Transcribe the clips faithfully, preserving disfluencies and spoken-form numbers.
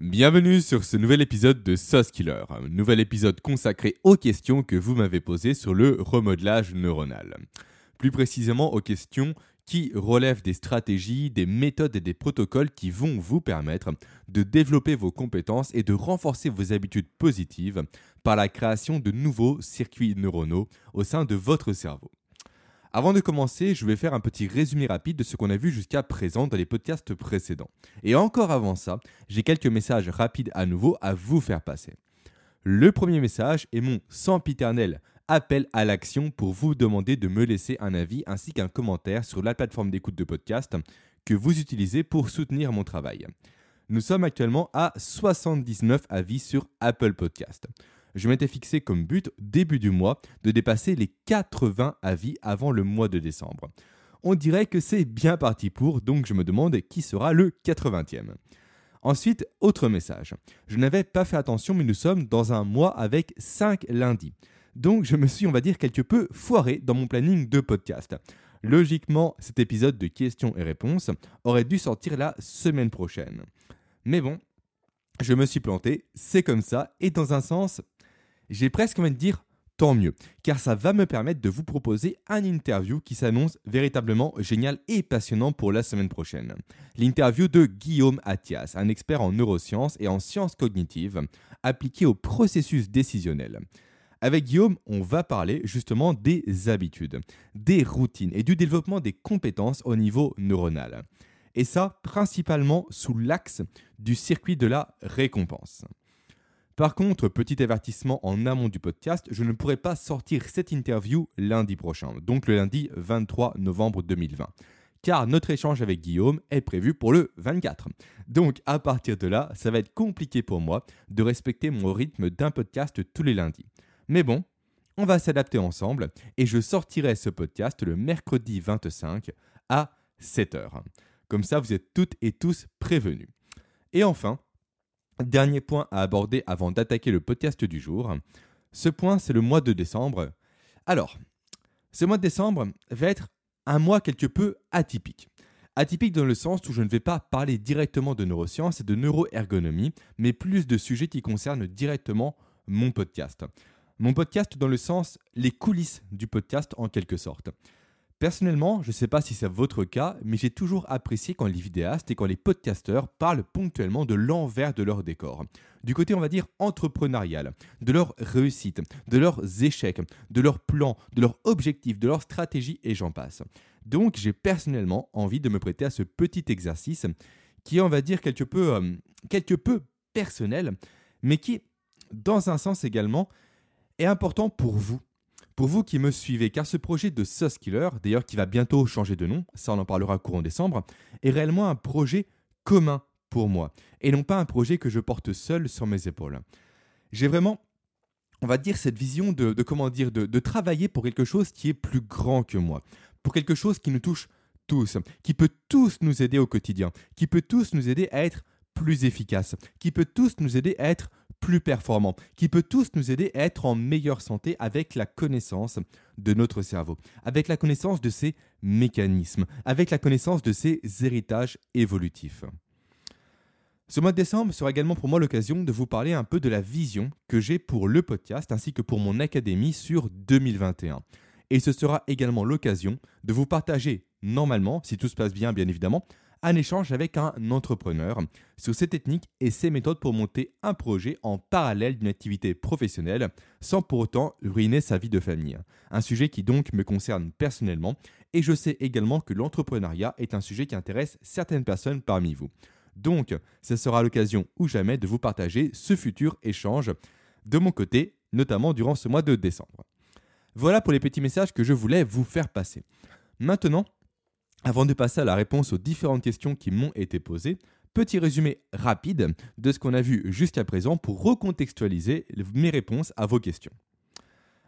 Bienvenue sur ce nouvel épisode de Sauce Killer, un nouvel épisode consacré aux questions que vous m'avez posées sur le remodelage neuronal. Plus précisément aux questions qui relèvent des stratégies, des méthodes et des protocoles qui vont vous permettre de développer vos compétences et de renforcer vos habitudes positives par la création de nouveaux circuits neuronaux au sein de votre cerveau. Avant de commencer, je vais faire un petit résumé rapide de ce qu'on a vu jusqu'à présent dans les podcasts précédents. Et encore avant ça, j'ai quelques messages rapides à nouveau à vous faire passer. Le premier message est mon sempiternel appel à l'action pour vous demander de me laisser un avis ainsi qu'un commentaire sur la plateforme d'écoute de podcast que vous utilisez pour soutenir mon travail. Nous sommes actuellement à soixante-dix-neuf avis sur Apple Podcast. Je m'étais fixé comme but, début du mois, de dépasser les quatre-vingts avis avant le mois de décembre. On dirait que c'est bien parti pour, donc je me demande qui sera le quatre-vingtième. Ensuite, autre message. Je n'avais pas fait attention, mais nous sommes dans un mois avec cinq lundis. Donc je me suis, on va dire, quelque peu foiré dans mon planning de podcast. Logiquement, cet épisode de questions et réponses aurait dû sortir la semaine prochaine. Mais bon, je me suis planté, c'est comme ça, et dans un sens... J'ai presque envie de dire tant mieux, car ça va me permettre de vous proposer un interview qui s'annonce véritablement génial et passionnant pour la semaine prochaine. L'interview de Guillaume Atias, un expert en neurosciences et en sciences cognitives appliquées au processus décisionnel. Avec Guillaume, on va parler justement des habitudes, des routines et du développement des compétences au niveau neuronal. Et ça, principalement sous l'axe du circuit de la récompense. Par contre, petit avertissement en amont du podcast, je ne pourrai pas sortir cette interview lundi prochain, donc le lundi vingt-trois novembre deux mille vingt, car notre échange avec Guillaume est prévu pour le vingt-quatre. Donc à partir de là, ça va être compliqué pour moi de respecter mon rythme d'un podcast tous les lundis. Mais bon, on va s'adapter ensemble et je sortirai ce podcast le mercredi vingt-cinq à sept heures. Comme ça, vous êtes toutes et tous prévenus. Et enfin... Dernier point à aborder avant d'attaquer le podcast du jour. Ce point, c'est le mois de décembre. Alors, ce mois de décembre va être un mois quelque peu atypique. Atypique dans le sens où je ne vais pas parler directement de neurosciences et de neuroergonomie, mais plus de sujets qui concernent directement mon podcast. Mon podcast dans le sens, les coulisses du podcast en quelque sorte. Personnellement, je ne sais pas si c'est votre cas, mais j'ai toujours apprécié quand les vidéastes et quand les podcasteurs parlent ponctuellement de l'envers de leur décor. Du côté, on va dire, entrepreneurial, de leurs réussites, de leurs échecs, de leurs plans, de leurs objectifs, de leurs stratégies et j'en passe. Donc, j'ai personnellement envie de me prêter à ce petit exercice qui est, on va dire, quelque peu, euh, quelque peu personnel, mais qui, dans un sens également, est important pour vous. Pour vous qui me suivez, car ce projet de Sauce Killer, d'ailleurs qui va bientôt changer de nom, ça on en parlera courant décembre, est réellement un projet commun pour moi, et non pas un projet que je porte seul sur mes épaules. J'ai vraiment, on va dire, cette vision de, de comment dire, de, de travailler pour quelque chose qui est plus grand que moi, pour quelque chose qui nous touche tous, qui peut tous nous aider au quotidien, qui peut tous nous aider à être plus efficaces, qui peut tous nous aider à être plus performant, qui peut tous nous aider à être en meilleure santé avec la connaissance de notre cerveau, avec la connaissance de ses mécanismes, avec la connaissance de ses héritages évolutifs. Ce mois de décembre sera également pour moi l'occasion de vous parler un peu de la vision que j'ai pour le podcast ainsi que pour mon académie sur deux mille vingt et un. Et ce sera également l'occasion de vous partager, normalement, si tout se passe bien, bien évidemment, un échange avec un entrepreneur sur ses techniques et ses méthodes pour monter un projet en parallèle d'une activité professionnelle sans pour autant ruiner sa vie de famille. Un sujet qui donc me concerne personnellement et je sais également que l'entrepreneuriat est un sujet qui intéresse certaines personnes parmi vous. Donc, ce sera l'occasion ou jamais de vous partager ce futur échange de mon côté, notamment durant ce mois de décembre. Voilà pour les petits messages que je voulais vous faire passer. Maintenant, avant de passer à la réponse aux différentes questions qui m'ont été posées, petit résumé rapide de ce qu'on a vu jusqu'à présent pour recontextualiser mes réponses à vos questions.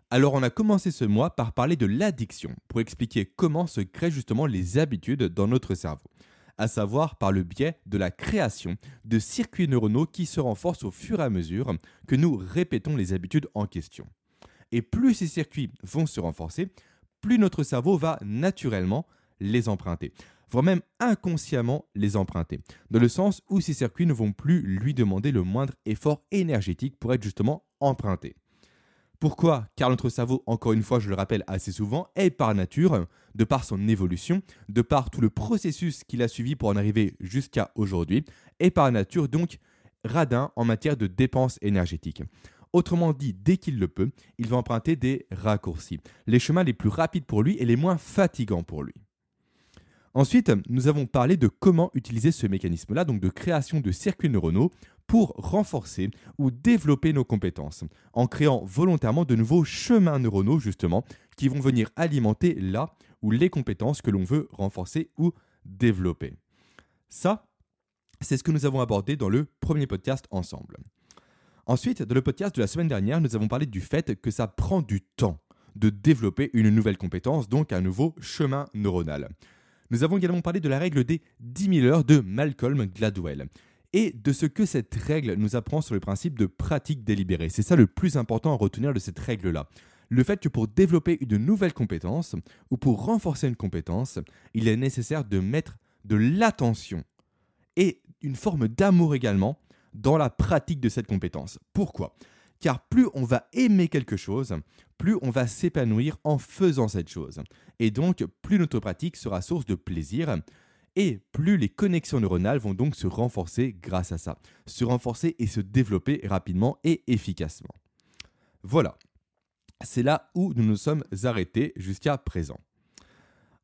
Alors on a commencé ce mois par parler de l'addiction pour expliquer comment se créent justement les habitudes dans notre cerveau, à savoir par le biais de la création de circuits neuronaux qui se renforcent au fur et à mesure que nous répétons les habitudes en question. Et plus ces circuits vont se renforcer, plus notre cerveau va naturellement les emprunter, voire même inconsciemment les emprunter, dans le sens où ces circuits ne vont plus lui demander le moindre effort énergétique pour être justement empruntés. Pourquoi ? Car notre cerveau, encore une fois, je le rappelle assez souvent, est par nature, de par son évolution, de par tout le processus qu'il a suivi pour en arriver jusqu'à aujourd'hui, est par nature donc radin en matière de dépenses énergétiques. Autrement dit, dès qu'il le peut, il va emprunter des raccourcis, les chemins les plus rapides pour lui et les moins fatigants pour lui. Ensuite, nous avons parlé de comment utiliser ce mécanisme-là, donc de création de circuits neuronaux, pour renforcer ou développer nos compétences, en créant volontairement de nouveaux chemins neuronaux, justement, qui vont venir alimenter là où les compétences que l'on veut renforcer ou développer. Ça, c'est ce que nous avons abordé dans le premier podcast ensemble. Ensuite, dans le podcast de la semaine dernière, nous avons parlé du fait que ça prend du temps de développer une nouvelle compétence, donc un nouveau chemin neuronal. Nous avons également parlé de la règle des dix mille heures de Malcolm Gladwell et de ce que cette règle nous apprend sur le principe de pratique délibérée. C'est ça le plus important à retenir de cette règle-là. Le fait que pour développer une nouvelle compétence ou pour renforcer une compétence, il est nécessaire de mettre de l'attention et une forme d'amour également dans la pratique de cette compétence. Pourquoi ? Car plus on va aimer quelque chose, plus on va s'épanouir en faisant cette chose. Et donc, plus notre pratique sera source de plaisir et plus les connexions neuronales vont donc se renforcer grâce à ça. Se renforcer et se développer rapidement et efficacement. Voilà, c'est là où nous nous sommes arrêtés jusqu'à présent.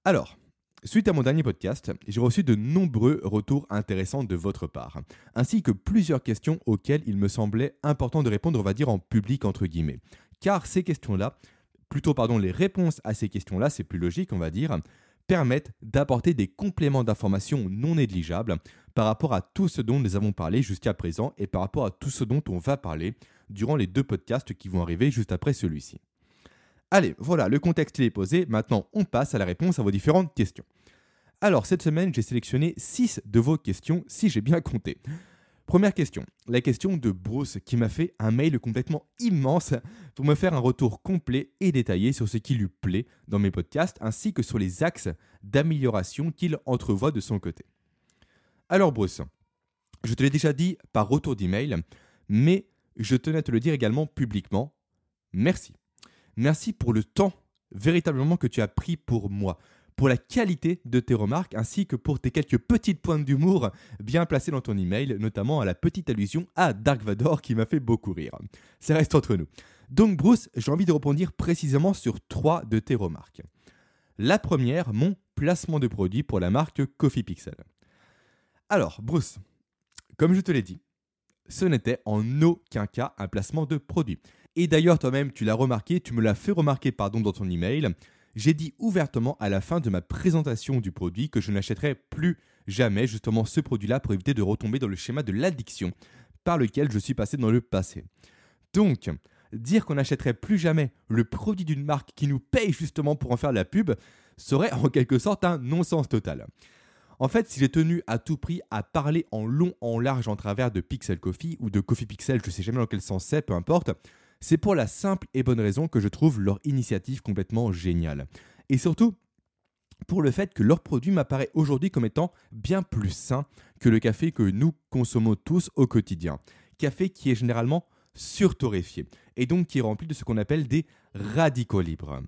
Alors, suite à mon dernier podcast, j'ai reçu de nombreux retours intéressants de votre part, ainsi que plusieurs questions auxquelles il me semblait important de répondre, on va dire en public entre guillemets. Car ces questions-là, plutôt pardon, les réponses à ces questions-là, c'est plus logique on va dire, permettent d'apporter des compléments d'informations non négligeables par rapport à tout ce dont nous avons parlé jusqu'à présent et par rapport à tout ce dont on va parler durant les deux podcasts qui vont arriver juste après celui-ci. Allez, voilà, le contexte est posé, maintenant on passe à la réponse à vos différentes questions. Alors cette semaine, j'ai sélectionné six de vos questions, si j'ai bien compté. Première question, la question de Bruce qui m'a fait un mail complètement immense pour me faire un retour complet et détaillé sur ce qui lui plaît dans mes podcasts ainsi que sur les axes d'amélioration qu'il entrevoit de son côté. Alors Bruce, je te l'ai déjà dit par retour d'email, mais je tenais à te le dire également publiquement, merci. Merci pour le temps véritablement que tu as pris pour moi, pour la qualité de tes remarques ainsi que pour tes quelques petites pointes d'humour bien placées dans ton email, notamment à la petite allusion à Dark Vador qui m'a fait beaucoup rire. Ça reste entre nous. Donc Bruce, j'ai envie de rebondir précisément sur trois de tes remarques. La première, mon placement de produit pour la marque Coffee Pixel. Alors Bruce, comme je te l'ai dit, ce n'était en aucun cas un placement de produit. Et d'ailleurs, toi-même, tu l'as remarqué, tu me l'as fait remarquer pardon, dans ton email. J'ai dit ouvertement à la fin de ma présentation du produit que je n'achèterai plus jamais justement ce produit-là pour éviter de retomber dans le schéma de l'addiction par lequel je suis passé dans le passé. Donc, dire qu'on n'achèterait plus jamais le produit d'une marque qui nous paye justement pour en faire la pub serait en quelque sorte un non-sens total. En fait, si j'ai tenu à tout prix à parler en long, en large, en travers de Pixel Coffee ou de Coffee Pixel, je ne sais jamais dans quel sens c'est, peu importe, c'est pour la simple et bonne raison que je trouve leur initiative complètement géniale. Et surtout, pour le fait que leur produit m'apparaît aujourd'hui comme étant bien plus sain que le café que nous consommons tous au quotidien. Café qui est généralement surtorréfié et donc qui est rempli de ce qu'on appelle des radicaux libres.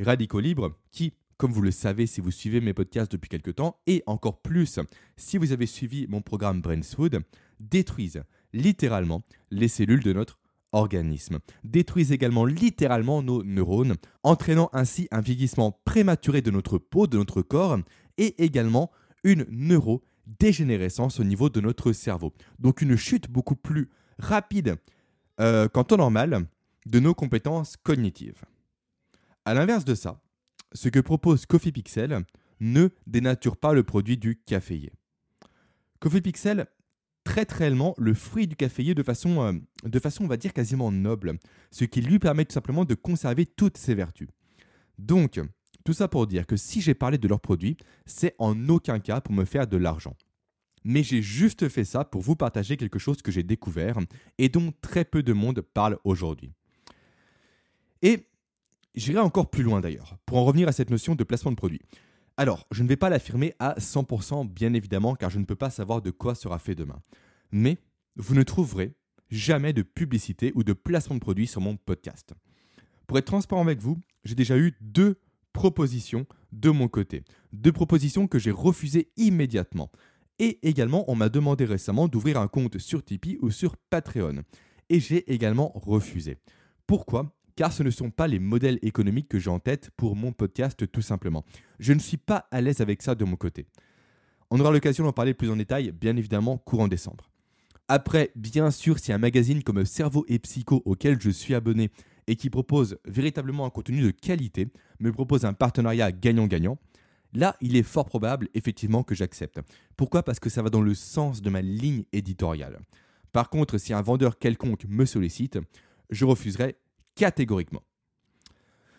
Radicaux libres qui, comme vous le savez si vous suivez mes podcasts depuis quelque temps, et encore plus si vous avez suivi mon programme Brain Food, détruisent littéralement les cellules de notre organisme, détruisent également littéralement nos neurones, entraînant ainsi un vieillissement prématuré de notre peau, de notre corps, et également une neurodégénérescence au niveau de notre cerveau. Donc une chute beaucoup plus rapide euh, qu'en temps normal de nos compétences cognitives. A l'inverse de ça, ce que propose Coffee Pixel ne dénature pas le produit du caféier. Coffee Pixel traite réellement le fruit du caféier de façon, euh, de façon, on va dire, quasiment noble, ce qui lui permet tout simplement de conserver toutes ses vertus. Donc, tout ça pour dire que si j'ai parlé de leurs produits, c'est en aucun cas pour me faire de l'argent. Mais j'ai juste fait ça pour vous partager quelque chose que j'ai découvert et dont très peu de monde parle aujourd'hui. Et j'irai encore plus loin d'ailleurs, pour en revenir à cette notion de placement de produit. Alors, je ne vais pas l'affirmer à cent pour cent, bien évidemment, car je ne peux pas savoir de quoi sera fait demain. Mais vous ne trouverez jamais de publicité ou de placement de produits sur mon podcast. Pour être transparent avec vous, j'ai déjà eu deux propositions de mon côté. Deux propositions que j'ai refusées immédiatement. Et également, on m'a demandé récemment d'ouvrir un compte sur Tipeee ou sur Patreon. Et j'ai également refusé. Pourquoi ? Car ce ne sont pas les modèles économiques que j'ai en tête pour mon podcast, tout simplement. Je ne suis pas à l'aise avec ça de mon côté. On aura l'occasion d'en parler plus en détail, bien évidemment, courant décembre. Après, bien sûr, si un magazine comme Cerveau et Psycho, auquel je suis abonné et qui propose véritablement un contenu de qualité, me propose un partenariat gagnant-gagnant, là, il est fort probable, effectivement, que j'accepte. Pourquoi ? Parce que ça va dans le sens de ma ligne éditoriale. Par contre, si un vendeur quelconque me sollicite, je refuserai catégoriquement.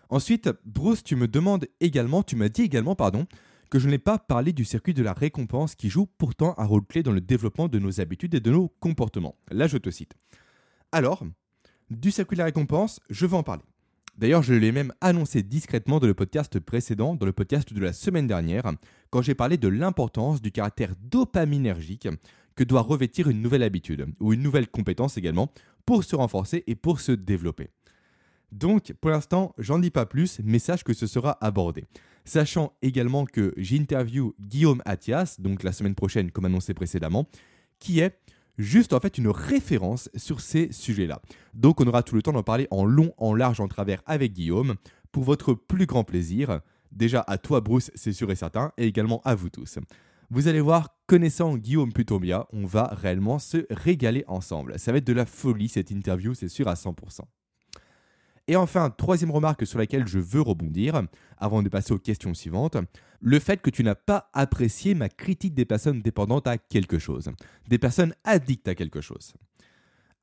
Ensuite, Bruce, tu me demandes également, tu m'as dit également, pardon, que je n'ai pas parlé du circuit de la récompense qui joue pourtant un rôle clé dans le développement de nos habitudes et de nos comportements. Là, je te cite. Alors, du circuit de la récompense, je vais en parler. D'ailleurs, je l'ai même annoncé discrètement dans le podcast précédent, dans le podcast de la semaine dernière, quand j'ai parlé de l'importance du caractère dopaminergique que doit revêtir une nouvelle habitude, ou une nouvelle compétence également, pour se renforcer et pour se développer. Donc, pour l'instant, j'en dis pas plus, mais sache que ce sera abordé. Sachant également que j'interview Guillaume Atias, donc la semaine prochaine, comme annoncé précédemment, qui est juste en fait une référence sur ces sujets-là. Donc, on aura tout le temps d'en parler en long, en large, en travers avec Guillaume, pour votre plus grand plaisir. Déjà à toi, Bruce, c'est sûr et certain, et également à vous tous. Vous allez voir, connaissant Guillaume plutôt bien, on va réellement se régaler ensemble. Ça va être de la folie cette interview, c'est sûr à cent pour cent. Et enfin, troisième remarque sur laquelle je veux rebondir, avant de passer aux questions suivantes, le fait que tu n'as pas apprécié ma critique des personnes dépendantes à quelque chose, des personnes addictes à quelque chose.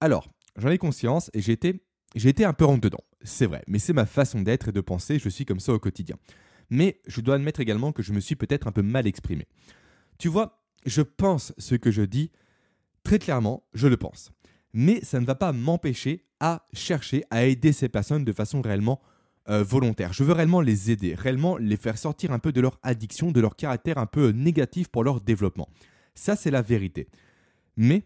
Alors, j'en ai conscience et j'ai été, j'ai été un peu rentre dedans, c'est vrai, mais c'est ma façon d'être et de penser, je suis comme ça au quotidien. Mais je dois admettre également que je me suis peut-être un peu mal exprimé. Tu vois, je pense ce que je dis, très clairement, je le pense. Mais ça ne va pas m'empêcher à chercher à aider ces personnes de façon réellement euh, volontaire. Je veux réellement les aider, réellement les faire sortir un peu de leur addiction, de leur caractère un peu négatif pour leur développement. Ça, c'est la vérité. Mais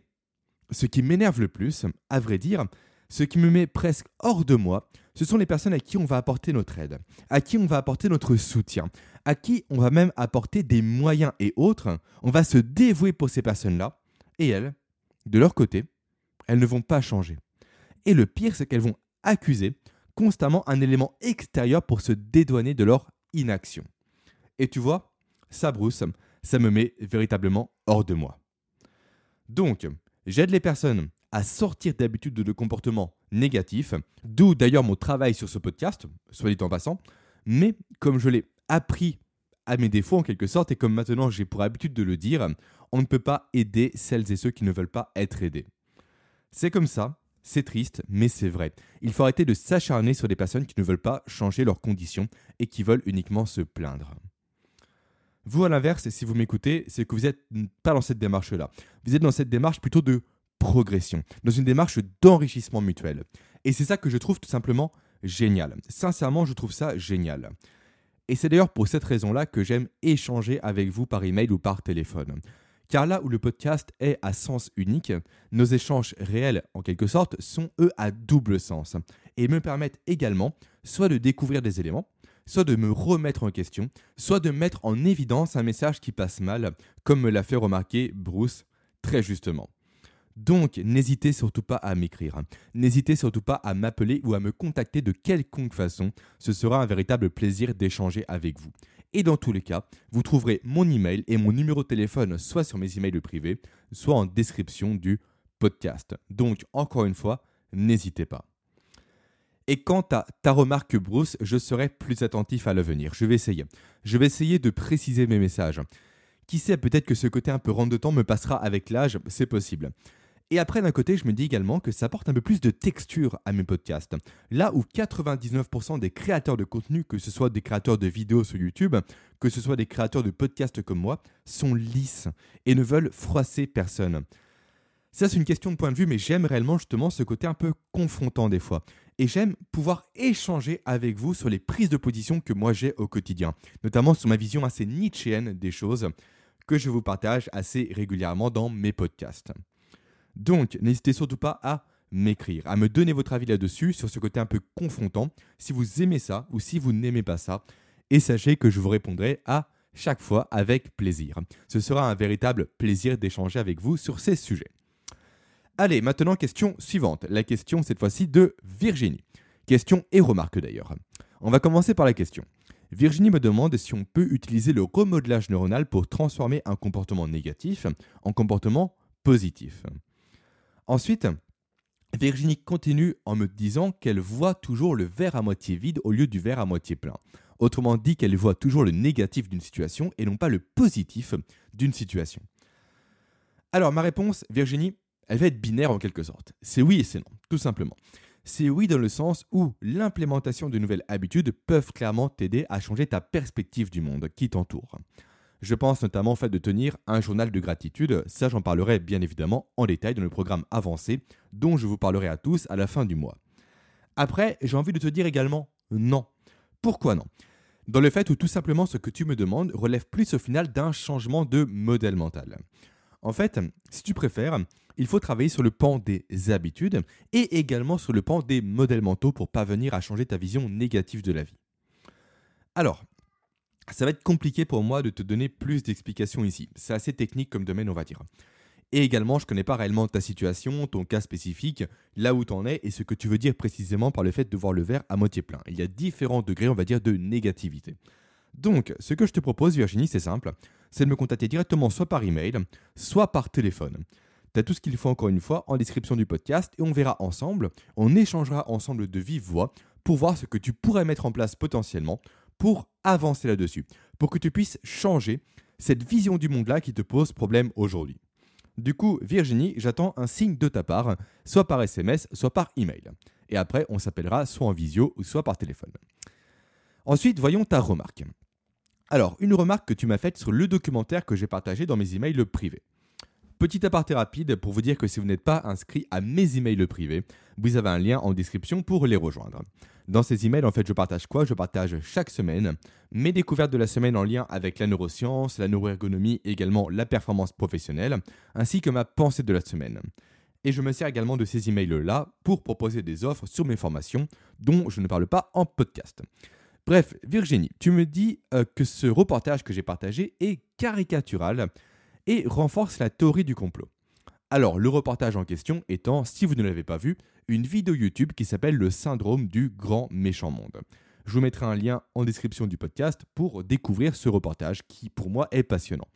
ce qui m'énerve le plus, à vrai dire, ce qui me met presque hors de moi, ce sont les personnes à qui on va apporter notre aide, à qui on va apporter notre soutien, à qui on va même apporter des moyens et autres. On va se dévouer pour ces personnes-là et elles, de leur côté, elles ne vont pas changer. Et le pire, c'est qu'elles vont accuser constamment un élément extérieur pour se dédouaner de leur inaction. Et tu vois, ça, Bruce, ça me met véritablement hors de moi. Donc, j'aide les personnes à sortir d'habitudes de comportements négatifs, d'où d'ailleurs mon travail sur ce podcast, soit dit en passant, mais comme je l'ai appris à mes défauts en quelque sorte, et comme maintenant j'ai pour habitude de le dire, on ne peut pas aider celles et ceux qui ne veulent pas être aidés. C'est comme ça, c'est triste, mais c'est vrai. Il faut arrêter de s'acharner sur des personnes qui ne veulent pas changer leurs conditions et qui veulent uniquement se plaindre. Vous, à l'inverse, si vous m'écoutez, c'est que vous n'êtes pas dans cette démarche-là. Vous êtes dans cette démarche plutôt de progression, dans une démarche d'enrichissement mutuel. Et c'est ça que je trouve tout simplement génial. Sincèrement, je trouve ça génial. Et c'est d'ailleurs pour cette raison-là que j'aime échanger avec vous par email ou par téléphone. Car là où le podcast est à sens unique, nos échanges réels, en quelque sorte, sont eux à double sens et me permettent également soit de découvrir des éléments, soit de me remettre en question, soit de mettre en évidence un message qui passe mal, comme me l'a fait remarquer Bruce très justement. Donc, n'hésitez surtout pas à m'écrire, n'hésitez surtout pas à m'appeler ou à me contacter de quelconque façon, ce sera un véritable plaisir d'échanger avec vous. Et dans tous les cas, vous trouverez mon email et mon numéro de téléphone soit sur mes emails privés, soit en description du podcast. Donc, encore une fois, n'hésitez pas. Et quant à ta remarque, Bruce, je serai plus attentif à l'avenir. Je vais essayer. Je vais essayer de préciser mes messages. Qui sait, peut-être que ce côté un peu rentre de temps me passera avec l'âge, c'est possible. Et après, d'un côté, je me dis également que ça apporte un peu plus de texture à mes podcasts. Là où quatre-vingt-dix-neuf pour cent des créateurs de contenu, que ce soit des créateurs de vidéos sur YouTube, que ce soit des créateurs de podcasts comme moi, sont lisses et ne veulent froisser personne. Ça, c'est une question de point de vue, mais j'aime réellement justement ce côté un peu confrontant des fois. Et j'aime pouvoir échanger avec vous sur les prises de position que moi j'ai au quotidien, notamment sur ma vision assez nietzschéenne des choses que je vous partage assez régulièrement dans mes podcasts. Donc, n'hésitez surtout pas à m'écrire, à me donner votre avis là-dessus, sur ce côté un peu confrontant, si vous aimez ça ou si vous n'aimez pas ça. Et sachez que je vous répondrai à chaque fois avec plaisir. Ce sera un véritable plaisir d'échanger avec vous sur ces sujets. Allez, maintenant, question suivante. La question, cette fois-ci, de Virginie. Question et remarque, d'ailleurs. On va commencer par la question. Virginie me demande si on peut utiliser le remodelage neuronal pour transformer un comportement négatif en comportement positif. Ensuite, Virginie continue en me disant qu'elle voit toujours le verre à moitié vide au lieu du verre à moitié plein. Autrement dit, qu'elle voit toujours le négatif d'une situation et non pas le positif d'une situation. Alors, ma réponse, Virginie, elle va être binaire en quelque sorte. C'est oui et c'est non, tout simplement. C'est oui dans le sens où l'implémentation de nouvelles habitudes peuvent clairement t'aider à changer ta perspective du monde qui t'entoure. Je pense notamment au fait de tenir un journal de gratitude, ça j'en parlerai bien évidemment en détail dans le programme avancé dont je vous parlerai à tous à la fin du mois. Après, j'ai envie de te dire également non. Pourquoi non ? Dans le fait où tout simplement ce que tu me demandes relève plus au final d'un changement de modèle mental. En fait, si tu préfères, il faut travailler sur le pan des habitudes et également sur le pan des modèles mentaux pour parvenir à changer ta vision négative de la vie. Alors, ça va être compliqué pour moi de te donner plus d'explications ici. C'est assez technique comme domaine, on va dire. Et également, je ne connais pas réellement ta situation, ton cas spécifique, là où tu en es et ce que tu veux dire précisément par le fait de voir le verre à moitié plein. Il y a différents degrés, on va dire, de négativité. Donc, ce que je te propose, Virginie, c'est simple, c'est de me contacter directement soit par email, soit par téléphone. Tu as tout ce qu'il faut encore une fois en description du podcast et on verra ensemble, on échangera ensemble de vive voix pour voir ce que tu pourrais mettre en place potentiellement pour avancer là-dessus, pour que tu puisses changer cette vision du monde-là qui te pose problème aujourd'hui. Du coup, Virginie, j'attends un signe de ta part, soit par S M S, soit par email. Et après, on s'appellera soit en visio ou soit par téléphone. Ensuite, voyons ta remarque. Alors, une remarque que tu m'as faite sur le documentaire que j'ai partagé dans mes emails privés. Petit aparté rapide pour vous dire que si vous n'êtes pas inscrit à mes emails privés, vous avez un lien en description pour les rejoindre. Dans ces emails, en fait, je partage quoi ? Je partage chaque semaine mes découvertes de la semaine en lien avec la neuroscience, la neuroergonomie et également la performance professionnelle, ainsi que ma pensée de la semaine. Et je me sers également de ces emails-là pour proposer des offres sur mes formations dont je ne parle pas en podcast. Bref, Virginie, tu me dis euh, que ce reportage que j'ai partagé est caricatural et renforce la théorie du complot. Alors, le reportage en question étant, si vous ne l'avez pas vu, une vidéo YouTube qui s'appelle « Le syndrome du grand méchant monde ». Je vous mettrai un lien en description du podcast pour découvrir ce reportage qui, pour moi, est passionnant.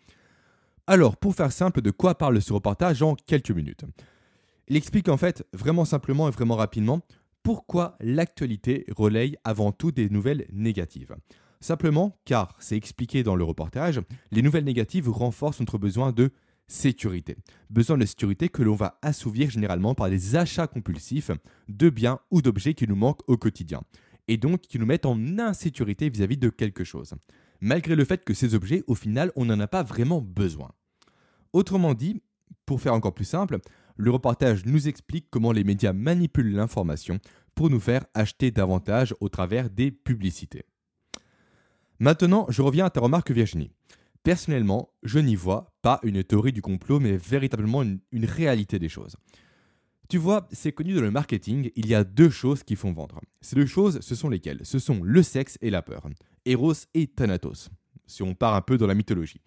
Alors, pour faire simple, de quoi parle ce reportage en quelques minutes ? Il explique en fait, vraiment simplement et vraiment rapidement, pourquoi l'actualité relaye avant tout des nouvelles négatives. Simplement car, c'est expliqué dans le reportage, les nouvelles négatives renforcent notre besoin de sécurité. Besoin de sécurité que l'on va assouvir généralement par des achats compulsifs de biens ou d'objets qui nous manquent au quotidien. Et donc qui nous mettent en insécurité vis-à-vis de quelque chose. Malgré le fait que ces objets, au final, on n'en a pas vraiment besoin. Autrement dit, pour faire encore plus simple, le reportage nous explique comment les médias manipulent l'information pour nous faire acheter davantage au travers des publicités. Maintenant, je reviens à ta remarque, Virginie. Personnellement, je n'y vois pas une théorie du complot, mais véritablement une, une réalité des choses. Tu vois, c'est connu dans le marketing, il y a deux choses qui font vendre. Ces deux choses, ce sont lesquelles ? Ce sont le sexe et la peur. Eros et Thanatos, si on part un peu dans la mythologie.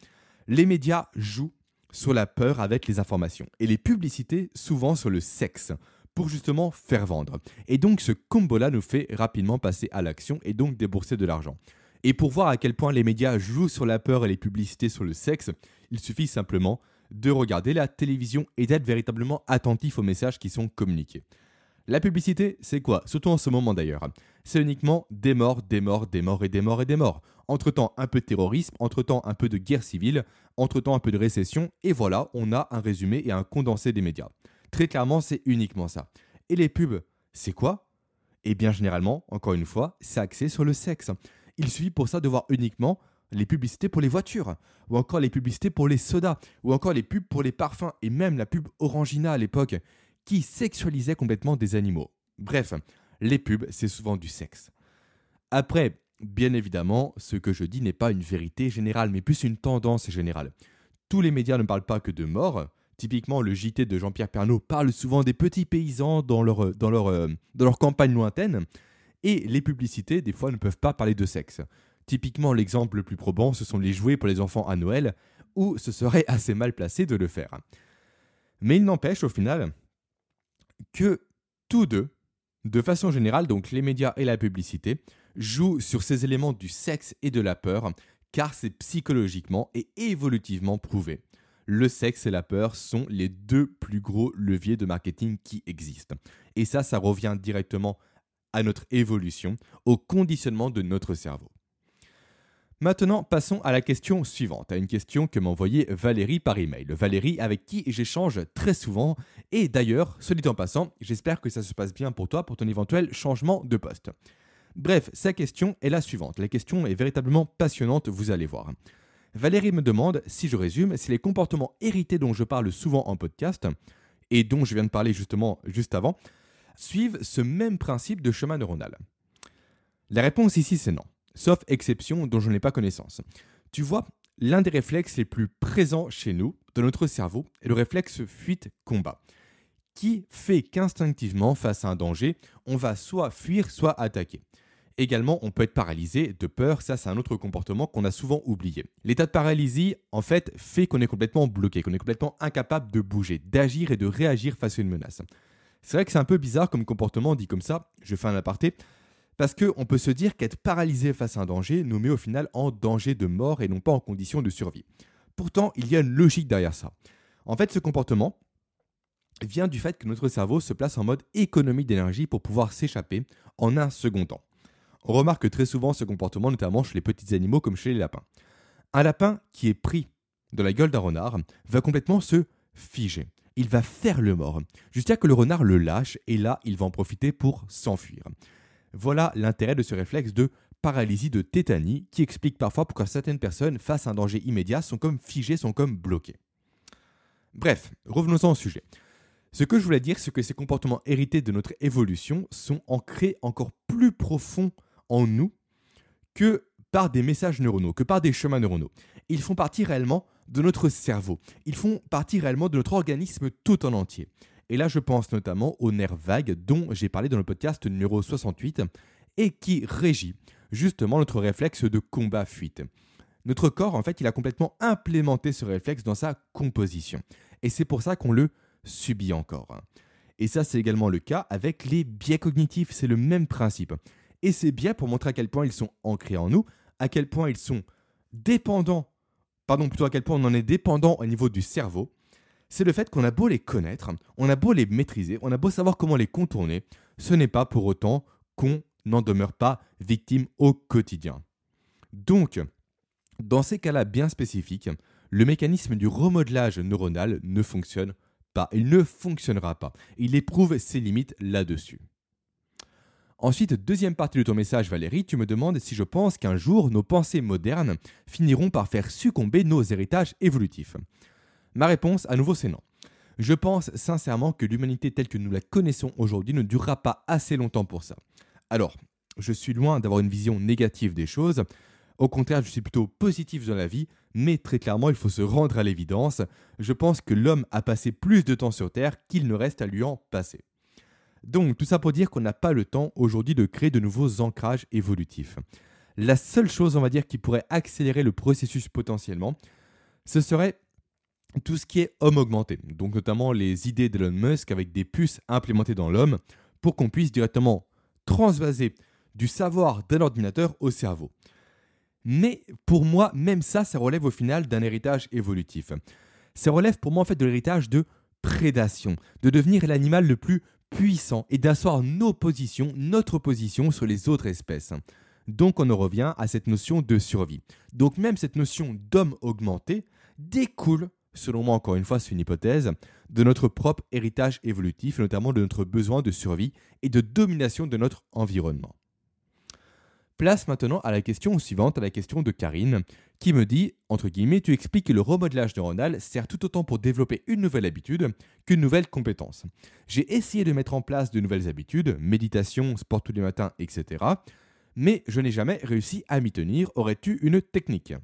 Les médias jouent sur la peur avec les informations et les publicités souvent sur le sexe pour justement faire vendre. Et donc ce combo-là nous fait rapidement passer à l'action et donc débourser de l'argent. Et pour voir à quel point les médias jouent sur la peur et les publicités sur le sexe, il suffit simplement de regarder la télévision et d'être véritablement attentif aux messages qui sont communiqués. La publicité, c'est quoi ? Surtout en ce moment d'ailleurs. C'est uniquement des morts, des morts, des morts et des morts et des morts. Entre-temps, un peu de terrorisme, entre-temps, un peu de guerre civile, entre-temps, un peu de récession. Et voilà, on a un résumé et un condensé des médias. Très clairement, c'est uniquement ça. Et les pubs, c'est quoi ? Eh bien, généralement, encore une fois, c'est axé sur le sexe. Il suffit pour ça de voir uniquement les publicités pour les voitures, ou encore les publicités pour les sodas, ou encore les pubs pour les parfums, et même la pub Orangina à l'époque, qui sexualisait complètement des animaux. Bref, les pubs, c'est souvent du sexe. Après, bien évidemment, ce que je dis n'est pas une vérité générale, mais plus une tendance générale. Tous les médias ne parlent pas que de mort. Typiquement, le J T de Jean-Pierre Pernaut parle souvent des petits paysans dans leur, dans leur, dans leur campagne lointaine. Et les publicités, des fois, ne peuvent pas parler de sexe. Typiquement, l'exemple le plus probant, ce sont les jouets pour les enfants à Noël, où ce serait assez mal placé de le faire. Mais il n'empêche, au final, que tous deux, de façon générale, donc les médias et la publicité, jouent sur ces éléments du sexe et de la peur, car c'est psychologiquement et évolutivement prouvé. Le sexe et la peur sont les deux plus gros leviers de marketing qui existent. Et ça, ça revient directement à notre évolution, au conditionnement de notre cerveau. Maintenant, passons à la question suivante, à une question que m'a envoyée Valérie par email. Valérie avec qui j'échange très souvent. Et d'ailleurs, soit dit en passant, j'espère que ça se passe bien pour toi, pour ton éventuel changement de poste. Bref, sa question est la suivante. La question est véritablement passionnante, vous allez voir. Valérie me demande, si je résume, si les comportements hérités dont je parle souvent en podcast, et dont je viens de parler justement juste avant, suivent ce même principe de chemin neuronal. La réponse ici, c'est non. Sauf exception dont je n'ai pas connaissance. Tu vois, l'un des réflexes les plus présents chez nous, dans notre cerveau, est le réflexe fuite-combat, qui fait qu'instinctivement, face à un danger, on va soit fuir, soit attaquer. Également, on peut être paralysé de peur, ça c'est un autre comportement qu'on a souvent oublié. L'état de paralysie, en fait, fait qu'on est complètement bloqué, qu'on est complètement incapable de bouger, d'agir et de réagir face à une menace. C'est vrai que c'est un peu bizarre comme comportement, dit comme ça, je fais un aparté, parce qu'on peut se dire qu'être paralysé face à un danger nous met au final en danger de mort et non pas en condition de survie. Pourtant, il y a une logique derrière ça. En fait, ce comportement vient du fait que notre cerveau se place en mode économie d'énergie pour pouvoir s'échapper en un second temps. On remarque très souvent ce comportement, notamment chez les petits animaux comme chez les lapins. Un lapin qui est pris dans la gueule d'un renard va complètement se figer. Il va faire le mort, jusqu'à que le renard le lâche et là, il va en profiter pour s'enfuir. Voilà l'intérêt de ce réflexe de paralysie de tétanie qui explique parfois pourquoi certaines personnes face à un danger immédiat sont comme figées, sont comme bloquées. Bref, revenons-en au sujet. Ce que je voulais dire, c'est que ces comportements hérités de notre évolution sont ancrés encore plus profond en nous que par des messages neuronaux, que par des chemins neuronaux. Ils font partie réellement de notre cerveau. Ils font partie réellement de notre organisme tout en entier. Et là, je pense notamment au nerf vague dont j'ai parlé dans le podcast numéro soixante-huit et qui régit justement notre réflexe de combat-fuite. Notre corps, en fait, il a complètement implémenté ce réflexe dans sa composition. Et c'est pour ça qu'on le subit encore. Et ça, c'est également le cas avec les biais cognitifs. C'est le même principe. Et ces biais, pour montrer à quel point ils sont ancrés en nous, à quel point ils sont dépendants, pardon, plutôt à quel point on en est dépendant au niveau du cerveau, c'est le fait qu'on a beau les connaître, on a beau les maîtriser, on a beau savoir comment les contourner, ce n'est pas pour autant qu'on n'en demeure pas victime au quotidien. Donc, dans ces cas-là bien spécifiques, le mécanisme du remodelage neuronal ne fonctionne pas. Il ne fonctionnera pas. Il éprouve ses limites là-dessus. Ensuite, deuxième partie de ton message, Valérie, tu me demandes si je pense qu'un jour, nos pensées modernes finiront par faire succomber nos héritages évolutifs. Ma réponse, à nouveau, c'est non. Je pense sincèrement que l'humanité telle que nous la connaissons aujourd'hui ne durera pas assez longtemps pour ça. Alors, je suis loin d'avoir une vision négative des choses. Au contraire, je suis plutôt positif dans la vie, mais très clairement, il faut se rendre à l'évidence. Je pense que l'homme a passé plus de temps sur Terre qu'il ne reste à lui en passer. Donc, tout ça pour dire qu'on n'a pas le temps aujourd'hui de créer de nouveaux ancrages évolutifs. La seule chose, on va dire, qui pourrait accélérer le processus potentiellement, ce serait tout ce qui est homme augmenté, donc notamment les idées d'Elon Musk avec des puces implémentées dans l'homme pour qu'on puisse directement transvaser du savoir d'un ordinateur au cerveau. Mais pour moi, même ça, ça relève au final d'un héritage évolutif. Ça relève pour moi en fait de l'héritage de prédation, de devenir l'animal le plus puissant et d'asseoir nos positions, notre position sur les autres espèces. Donc on en revient à cette notion de survie. Donc même cette notion d'homme augmenté découle, selon moi, encore une fois, c'est une hypothèse, de notre propre héritage évolutif, notamment de notre besoin de survie et de domination de notre environnement. Place maintenant à la question suivante, à la question de Karine, qui me dit, entre guillemets, tu expliques que le remodelage neuronal sert tout autant pour développer une nouvelle habitude qu'une nouvelle compétence. J'ai essayé de mettre en place de nouvelles habitudes, méditation, sport tous les matins, et cetera, mais je n'ai jamais réussi à m'y tenir. Aurais-tu une technique ?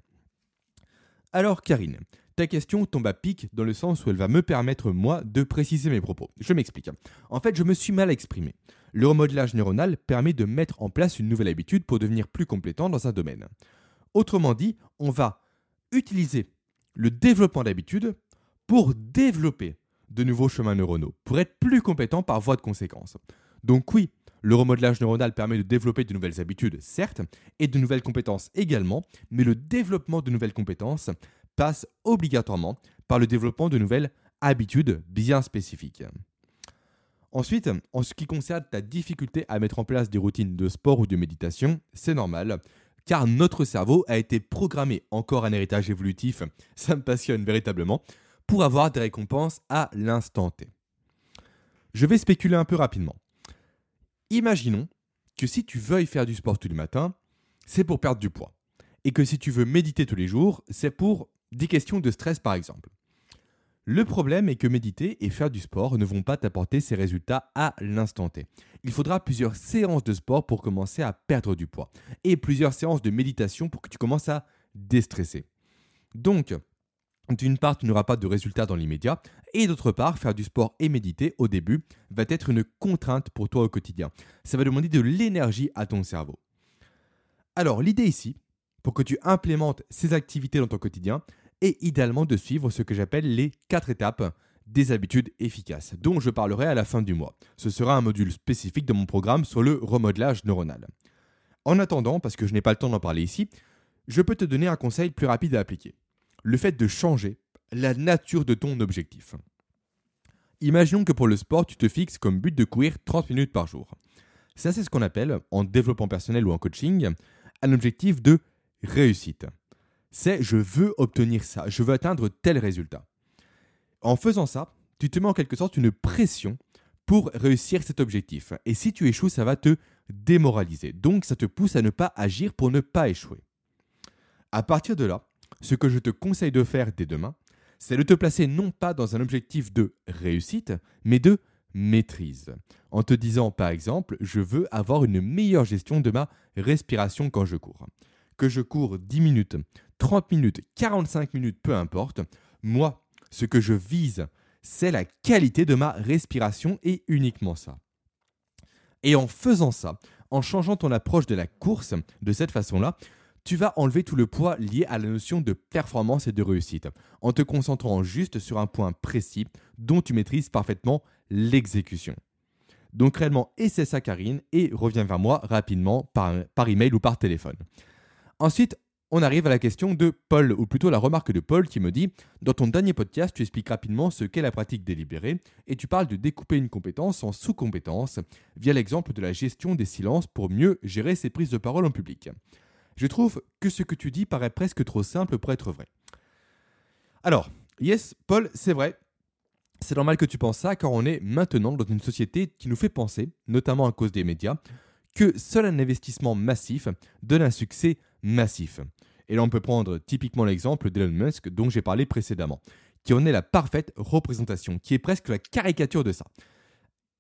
Alors Karine, ta question tombe à pic dans le sens où elle va me permettre, moi, de préciser mes propos. Je m'explique. En fait, je me suis mal exprimé. Le remodelage neuronal permet de mettre en place une nouvelle habitude pour devenir plus compétent dans un domaine. Autrement dit, on va utiliser le développement d'habitudes pour développer de nouveaux chemins neuronaux, pour être plus compétent par voie de conséquence. Donc oui, le remodelage neuronal permet de développer de nouvelles habitudes, certes, et de nouvelles compétences également, mais le développement de nouvelles compétences passe obligatoirement par le développement de nouvelles habitudes bien spécifiques. Ensuite, en ce qui concerne ta difficulté à mettre en place des routines de sport ou de méditation, c'est normal, car notre cerveau a été programmé, encore un héritage évolutif, ça me passionne véritablement, pour avoir des récompenses à l'instant T. Je vais spéculer un peu rapidement. Imaginons que si tu veuilles faire du sport tous les matins, c'est pour perdre du poids, et que si tu veux méditer tous les jours, c'est pour des questions de stress par exemple. Le problème est que méditer et faire du sport ne vont pas t'apporter ces résultats à l'instant T. Il faudra plusieurs séances de sport pour commencer à perdre du poids et plusieurs séances de méditation pour que tu commences à déstresser. Donc, d'une part, tu n'auras pas de résultats dans l'immédiat et d'autre part, faire du sport et méditer au début va être une contrainte pour toi au quotidien. Ça va demander de l'énergie à ton cerveau. Alors, l'idée ici, pour que tu implémentes ces activités dans ton quotidien, et idéalement de suivre ce que j'appelle les quatre étapes des habitudes efficaces, dont je parlerai à la fin du mois. Ce sera un module spécifique de mon programme sur le remodelage neuronal. En attendant, parce que je n'ai pas le temps d'en parler ici, je peux te donner un conseil plus rapide à appliquer. Le fait de changer la nature de ton objectif. Imaginons que pour le sport, tu te fixes comme but de courir trente minutes par jour. Ça, c'est ce qu'on appelle, en développement personnel ou en coaching, un objectif de réussite. C'est « je veux obtenir ça, je veux atteindre tel résultat ». En faisant ça, tu te mets en quelque sorte une pression pour réussir cet objectif. Et si tu échoues, ça va te démoraliser. Donc, ça te pousse à ne pas agir pour ne pas échouer. À partir de là, ce que je te conseille de faire dès demain, c'est de te placer non pas dans un objectif de réussite, mais de maîtrise. En te disant, par exemple, « je veux avoir une meilleure gestion de ma respiration quand je cours ». Que je cours dix minutes, trente minutes, quarante-cinq minutes, peu importe. Moi, ce que je vise, c'est la qualité de ma respiration et uniquement ça. Et en faisant ça, en changeant ton approche de la course de cette façon-là, tu vas enlever tout le poids lié à la notion de performance et de réussite, en te concentrant juste sur un point précis dont tu maîtrises parfaitement l'exécution. Donc réellement, essaie ça Karine et reviens vers moi rapidement par, par email ou par téléphone. Ensuite, on arrive à la question de Paul, ou plutôt la remarque de Paul qui me dit « Dans ton dernier podcast, tu expliques rapidement ce qu'est la pratique délibérée et tu parles de découper une compétence en sous-compétences via l'exemple de la gestion des silences pour mieux gérer ses prises de parole en public. Je trouve que ce que tu dis paraît presque trop simple pour être vrai. » Alors, yes, Paul, c'est vrai. C'est normal que tu penses ça car on est maintenant dans une société qui nous fait penser, notamment à cause des médias, que seul un investissement massif donne un succès massif. Et là, on peut prendre typiquement l'exemple d'Elon Musk dont j'ai parlé précédemment, qui en est la parfaite représentation, qui est presque la caricature de ça.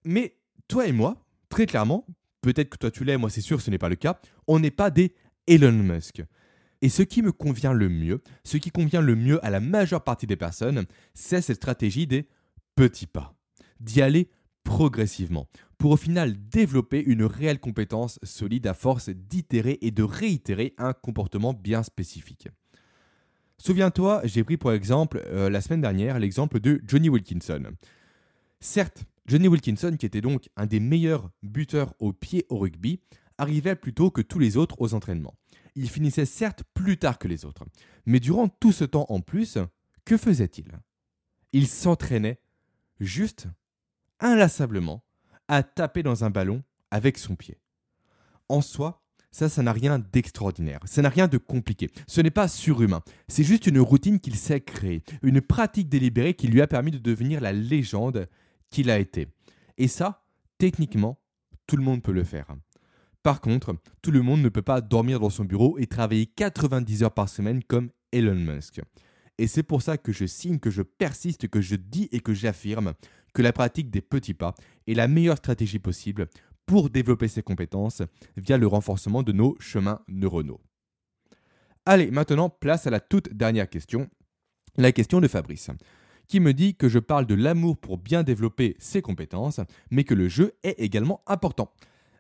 Mais toi et moi, très clairement, peut-être que toi tu l'es, moi c'est sûr ce n'est pas le cas, on n'est pas des Elon Musk. Et ce qui me convient le mieux, ce qui convient le mieux à la majeure partie des personnes, c'est cette stratégie des petits pas, d'y aller progressivement, pour au final développer une réelle compétence solide à force d'itérer et de réitérer un comportement bien spécifique. Souviens-toi, j'ai pris pour exemple euh, la semaine dernière l'exemple de Johnny Wilkinson. Certes, Johnny Wilkinson, qui était donc un des meilleurs buteurs au pied au rugby, arrivait plus tôt que tous les autres aux entraînements. Il finissait certes plus tard que les autres, mais durant tout ce temps en plus, que faisait-il ? Il s'entraînait juste, inlassablement, à taper dans un ballon avec son pied. En soi, ça, ça n'a rien d'extraordinaire, ça n'a rien de compliqué, ce n'est pas surhumain, c'est juste une routine qu'il s'est créée, une pratique délibérée qui lui a permis de devenir la légende qu'il a été. Et ça, techniquement, tout le monde peut le faire. Par contre, tout le monde ne peut pas dormir dans son bureau et travailler quatre-vingt-dix heures par semaine comme Elon Musk. Et c'est pour ça que je signe, que je persiste, que je dis et que j'affirme que la pratique des petits pas est la meilleure stratégie possible pour développer ses compétences via le renforcement de nos chemins neuronaux. Allez, maintenant, place à la toute dernière question, la question de Fabrice, qui me dit que je parle de l'amour pour bien développer ses compétences, mais que le jeu est également important.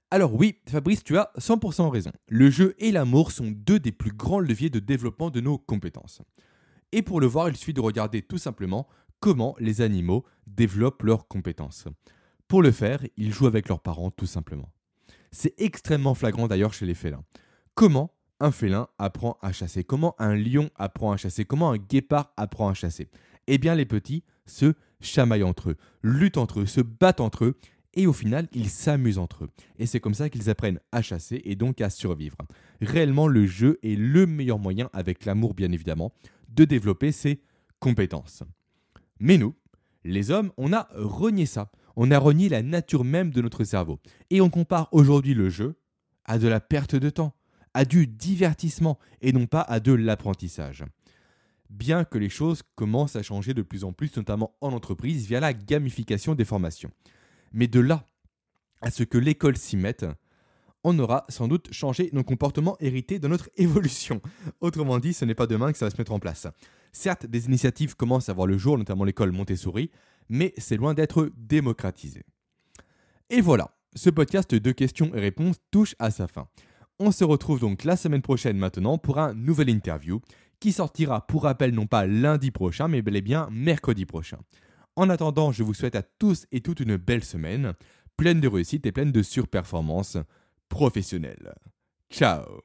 Alors oui, Fabrice, tu as cent pour cent raison. Le jeu et l'amour sont deux des plus grands leviers de développement de nos compétences. Et pour le voir, il suffit de regarder tout simplement comment les animaux développent leurs compétences. Pour le faire, ils jouent avec leurs parents tout simplement. C'est extrêmement flagrant d'ailleurs chez les félins. Comment un félin apprend à chasser? Comment un lion apprend à chasser? Comment un guépard apprend à chasser? Eh bien les petits se chamaillent entre eux, luttent entre eux, se battent entre eux et au final ils s'amusent entre eux. Et c'est comme ça qu'ils apprennent à chasser et donc à survivre. Réellement le jeu est le meilleur moyen, avec l'amour bien évidemment, de développer ses compétences. Mais nous, les hommes, on a renié ça. On a renié la nature même de notre cerveau. Et on compare aujourd'hui le jeu à de la perte de temps, à du divertissement et non pas à de l'apprentissage. Bien que les choses commencent à changer de plus en plus, notamment en entreprise, via la gamification des formations. Mais de là à ce que l'école s'y mette, on aura sans doute changé nos comportements hérités de notre évolution. Autrement dit, ce n'est pas demain que ça va se mettre en place. Certes, des initiatives commencent à voir le jour, notamment l'école Montessori, mais c'est loin d'être démocratisé. Et voilà, ce podcast de questions et réponses touche à sa fin. On se retrouve donc la semaine prochaine maintenant pour un nouvel interview qui sortira, pour rappel, non pas lundi prochain, mais bel et bien mercredi prochain. En attendant, je vous souhaite à tous et toutes une belle semaine, pleine de réussite et pleine de surperformance professionnelle. Ciao!